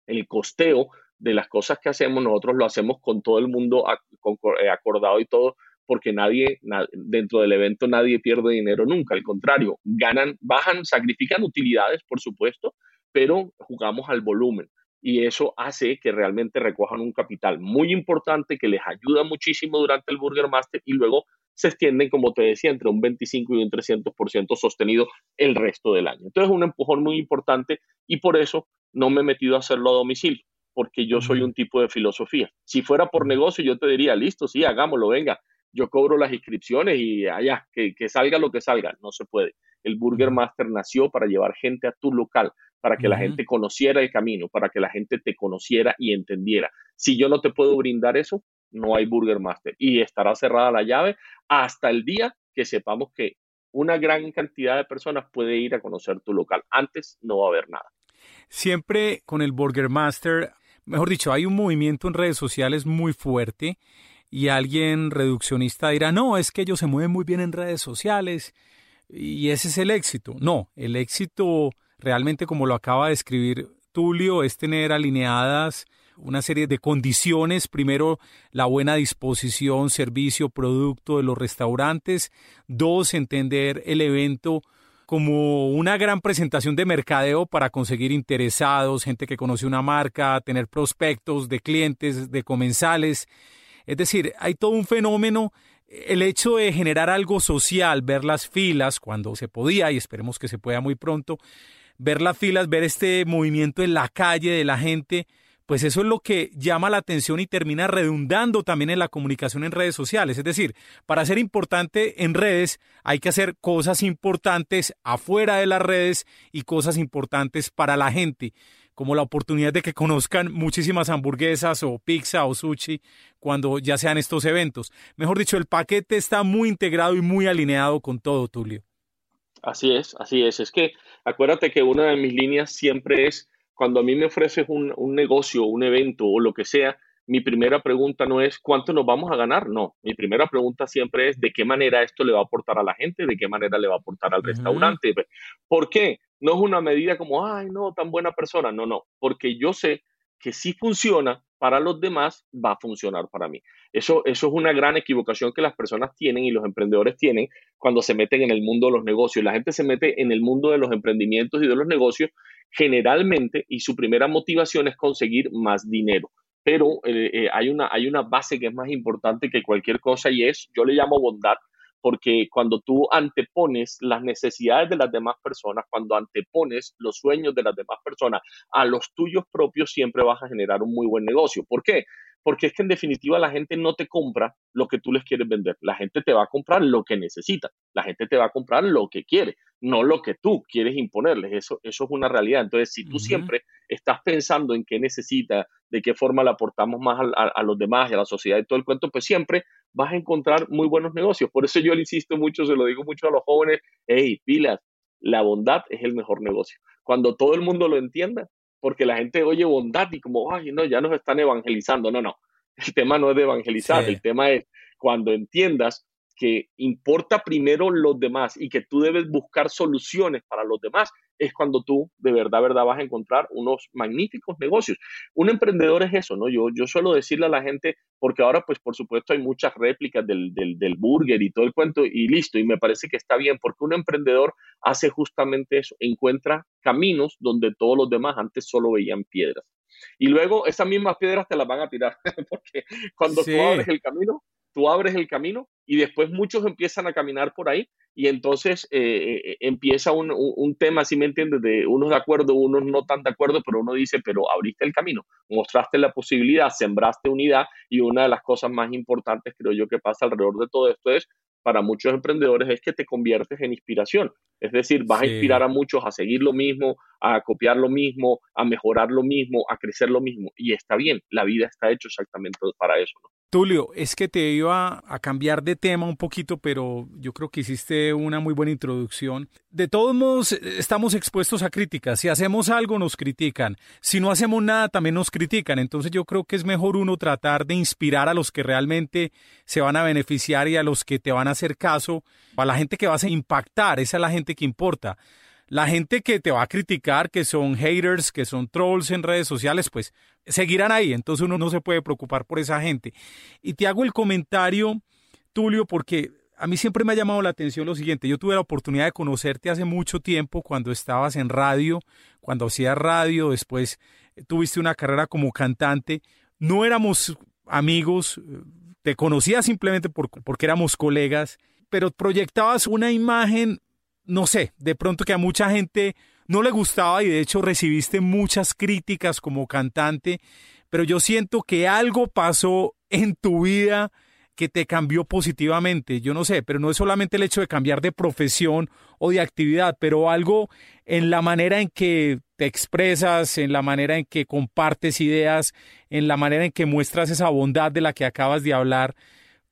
el costeo de las cosas que hacemos, nosotros lo hacemos con todo el mundo acordado y todo, porque nadie, dentro del evento nadie pierde dinero nunca, al contrario, ganan, bajan, sacrifican utilidades, por supuesto, pero jugamos al volumen. Y eso hace que realmente recojan un capital muy importante que les ayuda muchísimo durante el Burger Master, y luego se extienden, como te decía, entre un veinticinco y un trescientos por ciento sostenido el resto del año. Entonces es un empujón muy importante, y por eso no me he metido a hacerlo a domicilio, porque yo soy un tipo de filosofía. Si fuera por negocio yo te diría, listo, sí, hagámoslo, venga, yo cobro las inscripciones y allá, que, que salga lo que salga. No se puede. El Burger Master nació para llevar gente a tu local, para que uh-huh. la gente conociera el camino, para que la gente te conociera y entendiera. Si yo no te puedo brindar eso, no hay Burger Master, y estará cerrada la llave hasta el día que sepamos que una gran cantidad de personas puede ir a conocer tu local. Antes no va a haber nada. Siempre con el Burger Master, mejor dicho, hay un movimiento en redes sociales muy fuerte, y alguien reduccionista dirá, no, es que ellos se mueven muy bien en redes sociales y ese es el éxito. No, el éxito realmente, como lo acaba de escribir Tulio, es tener alineadas una serie de condiciones. Primero, la buena disposición, servicio, producto de los restaurantes. Dos, entender el evento como una gran presentación de mercadeo para conseguir interesados, gente que conoce una marca, tener prospectos de clientes, de comensales. Es decir, hay todo un fenómeno. El hecho de generar algo social, ver las filas cuando se podía, y esperemos que se pueda muy pronto, ver las filas, ver este movimiento en la calle de la gente, pues eso es lo que llama la atención y termina redundando también en la comunicación en redes sociales. Es decir, para ser importante en redes hay que hacer cosas importantes afuera de las redes y cosas importantes para la gente, como la oportunidad de que conozcan muchísimas hamburguesas o pizza o sushi cuando ya sean estos eventos. Mejor dicho, el paquete está muy integrado y muy alineado con todo, Tulio. Así es, así es. Es que acuérdate que una de mis líneas siempre es, cuando a mí me ofreces un, un negocio, un evento o lo que sea, mi primera pregunta no es ¿cuánto nos vamos a ganar? No, mi primera pregunta siempre es ¿de qué manera esto le va a aportar a la gente? ¿De qué manera le va a aportar al uh-huh. restaurante? ¿Por qué? No es una medida como, ay, no, tan buena persona. No, no, porque yo sé que si funciona para los demás, va a funcionar para mí. Eso, eso es una gran equivocación que las personas tienen y los emprendedores tienen cuando se meten en el mundo de los negocios. La gente se mete en el mundo de los emprendimientos y de los negocios generalmente, y su primera motivación es conseguir más dinero. Pero eh, eh, hay, una, hay una base que es más importante que cualquier cosa, y es, yo le llamo bondad, porque cuando tú antepones las necesidades de las demás personas, cuando antepones los sueños de las demás personas a los tuyos propios, siempre vas a generar un muy buen negocio. ¿Por qué? Porque es que en definitiva la gente no te compra lo que tú les quieres vender. La gente te va a comprar lo que necesita. La gente te va a comprar lo que quiere, no lo que tú quieres imponerles. Eso, eso es una realidad. Entonces, si tú uh-huh. siempre estás pensando en qué necesita, de qué forma le aportamos más a, a, a los demás, a la sociedad y todo el cuento, pues siempre vas a encontrar muy buenos negocios. Por eso yo le insisto mucho, se lo digo mucho a los jóvenes, hey, pilas, la bondad es el mejor negocio. Cuando todo el mundo lo entienda, porque la gente oye bondad y como, ay, no, ya nos están evangelizando. No, no, el tema no es de evangelizar, sí. El tema es cuando entiendas que importa primero los demás y que tú debes buscar soluciones para los demás, es cuando tú de verdad, verdad vas a encontrar unos magníficos negocios. Un emprendedor es eso, ¿no? Yo, yo suelo decirle a la gente, porque ahora pues por supuesto hay muchas réplicas del, del, del burger y todo el cuento y listo, y me parece que está bien, porque un emprendedor hace justamente eso, encuentra caminos donde todos los demás antes solo veían piedras. Y luego esas mismas piedras te las van a tirar, porque cuando sí. tú abres el camino, tú abres el camino y después muchos empiezan a caminar por ahí y entonces eh, empieza un, un, un tema, si me entiendes, de unos de acuerdo, unos no tan de acuerdo, pero uno dice, pero abriste el camino, mostraste la posibilidad, sembraste unidad, y una de las cosas más importantes, creo yo, que pasa alrededor de todo esto es, para muchos emprendedores, es que te conviertes en inspiración. Es decir, vas sí. a inspirar a muchos a seguir lo mismo, a copiar lo mismo, a mejorar lo mismo, a crecer lo mismo. Y está bien, la vida está hecha exactamente para eso, ¿no? Tulio, es que te iba a cambiar de tema un poquito, pero yo creo que hiciste una muy buena introducción. De todos modos, estamos expuestos a críticas. Si hacemos algo, nos critican. Si no hacemos nada, también nos critican. Entonces yo creo que es mejor uno tratar de inspirar a los que realmente se van a beneficiar y a los que te van a hacer caso, a la gente que vas a impactar. Esa es la gente que importa. La gente que te va a criticar, que son haters, que son trolls en redes sociales, pues seguirán ahí. Entonces uno no se puede preocupar por esa gente. Y te hago el comentario, Tulio, porque a mí siempre me ha llamado la atención lo siguiente. Yo tuve la oportunidad de conocerte hace mucho tiempo cuando estabas en radio, cuando hacías radio, después tuviste una carrera como cantante. No éramos amigos, te conocía simplemente por, porque éramos colegas, pero proyectabas una imagen... No sé, de pronto que a mucha gente no le gustaba y de hecho recibiste muchas críticas como cantante, pero yo siento que algo pasó en tu vida que te cambió positivamente. Yo no sé, pero no es solamente el hecho de cambiar de profesión o de actividad, pero algo en la manera en que te expresas, en la manera en que compartes ideas, en la manera en que muestras esa bondad de la que acabas de hablar.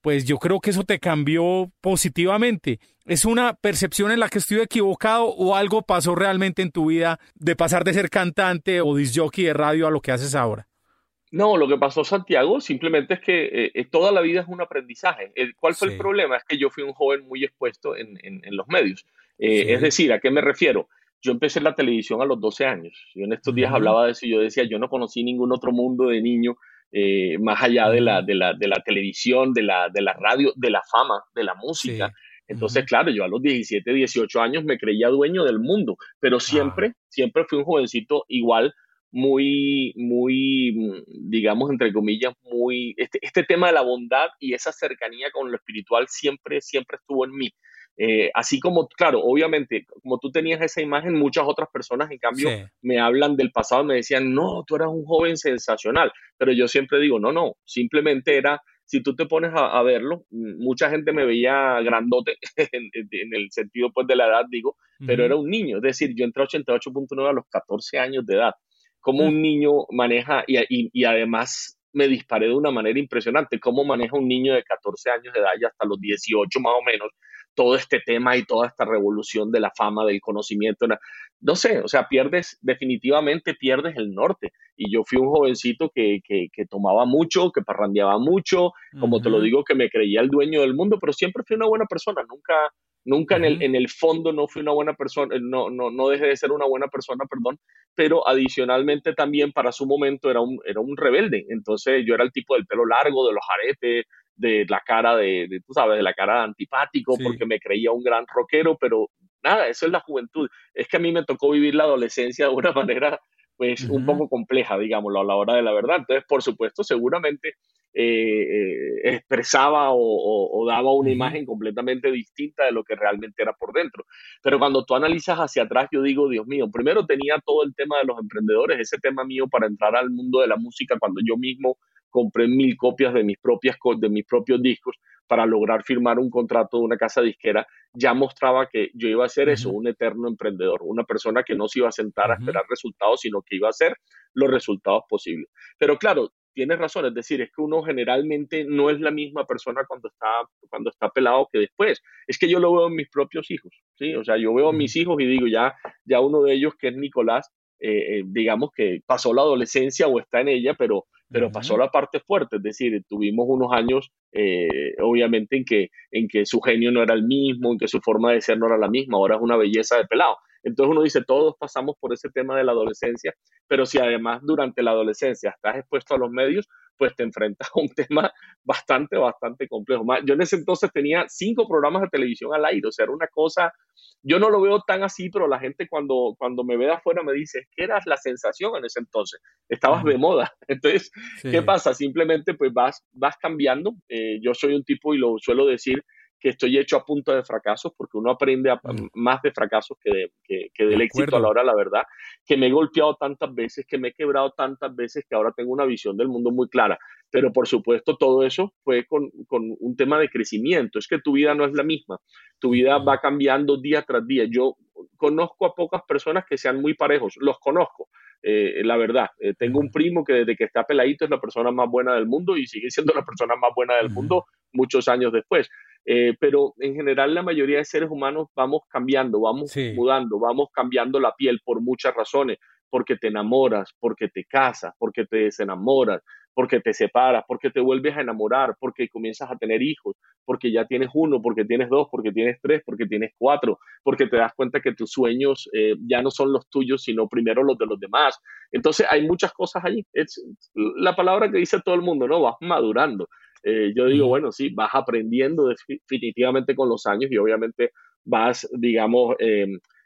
Pues yo creo que eso te cambió positivamente. ¿Es una percepción en la que estoy equivocado o algo pasó realmente en tu vida de pasar de ser cantante o disc jockey de radio a lo que haces ahora? No, lo que pasó, Santiago, simplemente es que eh, toda la vida es un aprendizaje. ¿Cuál fue sí. el problema? Es que yo fui un joven muy expuesto en, en, en los medios. Eh, sí. Es decir, ¿a qué me refiero? Yo empecé en la televisión a los doce años. Yo en estos días uh-huh. hablaba de eso y yo decía, yo no conocí ningún otro mundo de niño Eh, más allá de la, de la, de la televisión, de la, de la radio, de la fama, de la música. Sí. Entonces, uh-huh. claro, yo a los diecisiete, dieciocho años me creía dueño del mundo, pero siempre, ah. siempre fui un jovencito igual, muy, muy, digamos, entre comillas, muy, este, este tema de la bondad y esa cercanía con lo espiritual siempre, siempre estuvo en mí. Eh, así como, claro, obviamente, como tú tenías esa imagen, muchas otras personas, en cambio, sí. me hablan del pasado, me decían, no, tú eras un joven sensacional, pero yo siempre digo, no, no, simplemente era, si tú te pones a, a verlo, mucha gente me veía grandote, en, en el sentido pues de la edad, digo, uh-huh. pero era un niño, es decir, yo entré a ochenta y ocho punto nueve a los catorce años de edad, como uh-huh. un niño maneja, y, y, y además... me disparé de una manera impresionante. ¿Cómo maneja un niño de catorce años de edad y hasta los dieciocho más o menos todo este tema y toda esta revolución de la fama, del conocimiento? No sé, o sea, pierdes, definitivamente pierdes el norte. Y yo fui un jovencito que, que, que tomaba mucho, que parrandeaba mucho, como uh-huh. te lo digo, que me creía el dueño del mundo, pero siempre fui una buena persona, nunca... Nunca uh-huh. en el, en el fondo no fui una buena persona, no, no, no dejé de ser una buena persona, perdón, pero adicionalmente también para su momento era un, era un rebelde. Entonces yo era el tipo del pelo largo, de los aretes, de la cara de, de tú sabes, de la cara de antipático, sí. porque me creía un gran rockero, pero nada, eso es la juventud. Es que a mí me tocó vivir la adolescencia de una manera, pues, uh-huh. un poco compleja, digámoslo, a la hora de la verdad. Entonces, por supuesto, seguramente eh, eh, expresaba o, o, o daba una imagen completamente distinta de lo que realmente era por dentro. Pero cuando tú analizas hacia atrás, yo digo, Dios mío, primero tenía todo el tema de los emprendedores, ese tema mío para entrar al mundo de la música cuando yo mismo compré mil copias de mis, propias, de mis propios discos para lograr firmar un contrato de una casa disquera, ya mostraba que yo iba a ser eso, un eterno emprendedor, una persona que no se iba a sentar a esperar resultados, sino que iba a hacer los resultados posibles. Pero claro, tienes razón, es decir, es que uno generalmente no es la misma persona cuando está, cuando está pelado que después. Es que yo lo veo en mis propios hijos, ¿sí? O sea, yo veo a mis hijos y digo, ya, ya uno de ellos, que es Nicolás, eh, eh, digamos que pasó la adolescencia o está en ella, pero pero pasó la parte fuerte, es decir, tuvimos unos años, eh, obviamente, en que, en que su genio no era el mismo, en que su forma de ser no era la misma, ahora es una belleza de pelado. Entonces uno dice, todos pasamos por ese tema de la adolescencia, pero si además durante la adolescencia estás expuesto a los medios, pues te enfrentas a un tema bastante, bastante complejo. Yo en ese entonces tenía cinco programas de televisión al aire, o sea, era una cosa, yo no lo veo tan así, pero la gente cuando, cuando me ve de afuera me dice, ¿qué eras la sensación en ese entonces? Estabas de moda. Entonces, sí. ¿Qué pasa? Simplemente pues vas, vas cambiando. Eh, yo soy un tipo, y lo suelo decir, que estoy hecho a punta de fracasos, porque uno aprende a, mm. más de fracasos que, de, que, que del de éxito a la hora de la verdad, que me he golpeado tantas veces, que me he quebrado tantas veces, que ahora tengo una visión del mundo muy clara. Pero por supuesto todo eso fue con, con un tema de crecimiento. Es que tu vida no es la misma, tu vida va cambiando día tras día. Yo conozco a pocas personas que sean muy parejos, los conozco, eh, la verdad. Eh, tengo un primo que desde que está peladito es la persona más buena del mundo y sigue siendo la persona más buena del mundo muchos años después. Eh, pero en general la mayoría de seres humanos vamos cambiando, vamos sí. mudando, vamos cambiando la piel por muchas razones, porque te enamoras, porque te casas, porque te desenamoras, porque te separas, porque te vuelves a enamorar, porque comienzas a tener hijos, porque ya tienes uno, porque tienes dos, porque tienes tres, porque tienes cuatro, porque te das cuenta que tus sueños eh, ya no son los tuyos, sino primero los de los demás. Entonces hay muchas cosas allí. Es la palabra que dice todo el mundo, ¿no? Vas madurando. Eh, yo digo, bueno, sí, vas aprendiendo definitivamente con los años y obviamente vas, digamos, eh,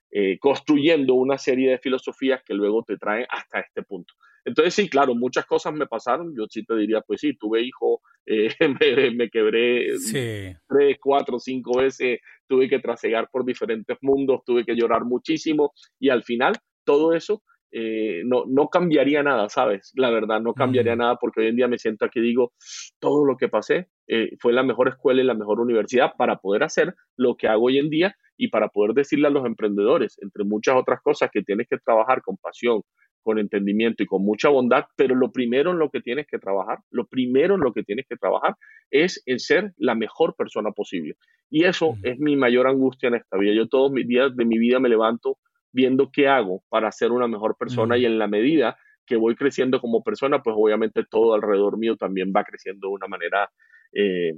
eh, construyendo una serie de filosofías que luego te traen hasta este punto. Entonces, sí, claro, muchas cosas me pasaron. Yo sí te diría, pues sí, tuve hijo, eh, me, me quebré sí. tres, cuatro, cinco veces, tuve que trasegar por diferentes mundos, tuve que llorar muchísimo y al final todo eso Eh, no, no cambiaría nada, ¿sabes? La verdad, no cambiaría nada, porque hoy en día me siento aquí y digo, todo lo que pasé eh, fue la mejor escuela y la mejor universidad para poder hacer lo que hago hoy en día y para poder decirle a los emprendedores, entre muchas otras cosas, que tienes que trabajar con pasión, con entendimiento y con mucha bondad, pero lo primero en lo que tienes que trabajar, lo primero en lo que tienes que trabajar es en ser la mejor persona posible. Y eso es mi mayor angustia en esta vida. Yo todos mis días de mi vida me levanto viendo qué hago para ser una mejor persona, y en la medida que voy creciendo como persona, pues obviamente todo alrededor mío también va creciendo de una manera eh,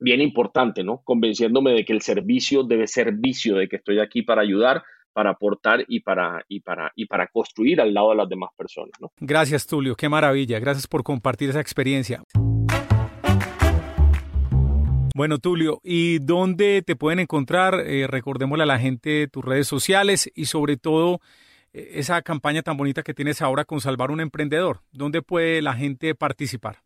bien importante, ¿no? Convenciéndome de que el servicio debe ser vicio, de que estoy aquí para ayudar, para aportar y para, y para, y para construir al lado de las demás personas, ¿no? Gracias, Tulio, qué maravilla. Gracias por compartir esa experiencia. Bueno, Tulio, ¿y dónde te pueden encontrar? Eh, recordémosle a la gente tus redes sociales y sobre todo eh, esa campaña tan bonita que tienes ahora con Salvar un Emprendedor. ¿Dónde puede la gente participar?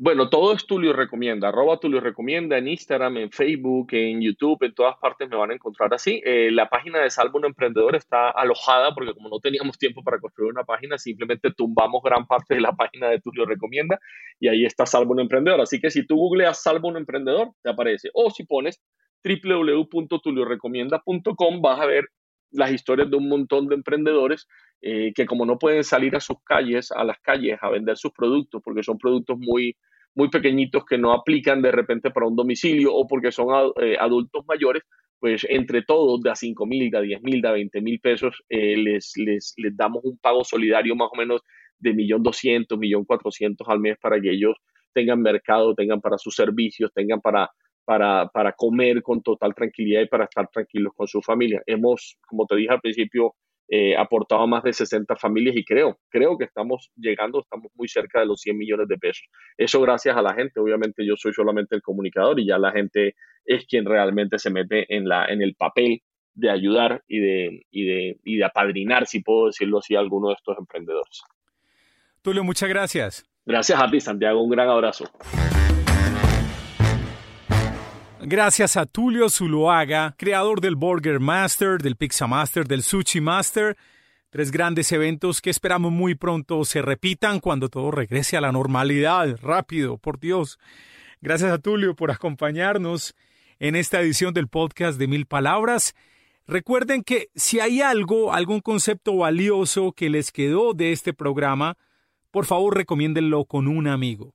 Bueno, todo es Tulio Recomienda, arroba Tulio Recomienda en Instagram, en Facebook, en YouTube, en todas partes me van a encontrar así. Eh, la página de Salvo un Emprendedor está alojada porque como no teníamos tiempo para construir una página, simplemente tumbamos gran parte de la página de Tulio Recomienda y ahí está Salvo un Emprendedor. Así que si tú googleas Salvo un Emprendedor, te aparece. O si pones doble u doble u doble u punto tulio recomienda punto com, vas a ver las historias de un montón de emprendedores eh, que como no pueden salir a sus calles, a las calles a vender sus productos porque son productos muy, muy pequeñitos que no aplican de repente para un domicilio o porque son ad, eh, adultos mayores, pues entre todos, de a cinco mil, de a diez mil, de a veinte mil pesos, eh, les, les, les damos un pago solidario más o menos de un millón doscientos mil, un millón cuatrocientos mil al mes para que ellos tengan mercado, tengan para sus servicios, tengan para Para, para comer con total tranquilidad y para estar tranquilos con su familia. Hemos, como te dije al principio, eh, aportado a más de sesenta familias y creo, creo que estamos llegando, estamos muy cerca de los cien millones de pesos. Eso gracias a la gente. Obviamente yo soy solamente el comunicador y ya la gente es quien realmente se mete en, la, en el papel de ayudar y de, y, de, y de apadrinar, si puedo decirlo así, a alguno de estos emprendedores. Tulio, muchas gracias. Gracias a ti, Santiago. Un gran abrazo. Gracias a Tulio Zuloaga, creador del Burger Master, del Pizza Master, del Sushi Master. Tres grandes eventos que esperamos muy pronto se repitan cuando todo regrese a la normalidad. Rápido, por Dios. Gracias a Tulio por acompañarnos en esta edición del podcast de Mil Palabras. Recuerden que si hay algo, algún concepto valioso que les quedó de este programa, por favor recomiéndenlo con un amigo.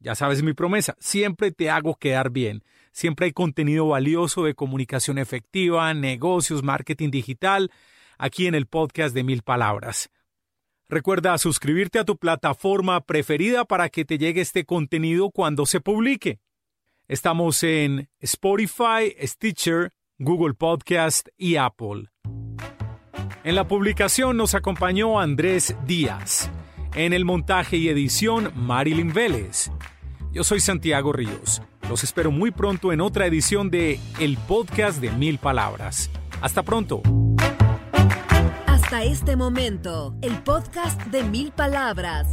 Ya sabes mi promesa, siempre te hago quedar bien. Siempre hay contenido valioso de comunicación efectiva, negocios, marketing digital, aquí en el podcast de Mil Palabras. Recuerda suscribirte a tu plataforma preferida para que te llegue este contenido cuando se publique. Estamos en Spotify, Stitcher, Google Podcast y Apple. En la publicación nos acompañó Andrés Díaz. En el montaje y edición, Marilyn Vélez. Yo soy Santiago Ríos. Los espero muy pronto en otra edición de El Podcast de Mil Palabras. Hasta pronto. Hasta este momento, el podcast de Mil Palabras.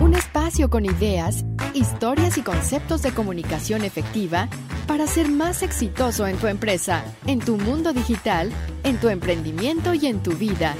Un espacio con ideas, historias y conceptos de comunicación efectiva para ser más exitoso en tu empresa, en tu mundo digital, en tu emprendimiento y en tu vida.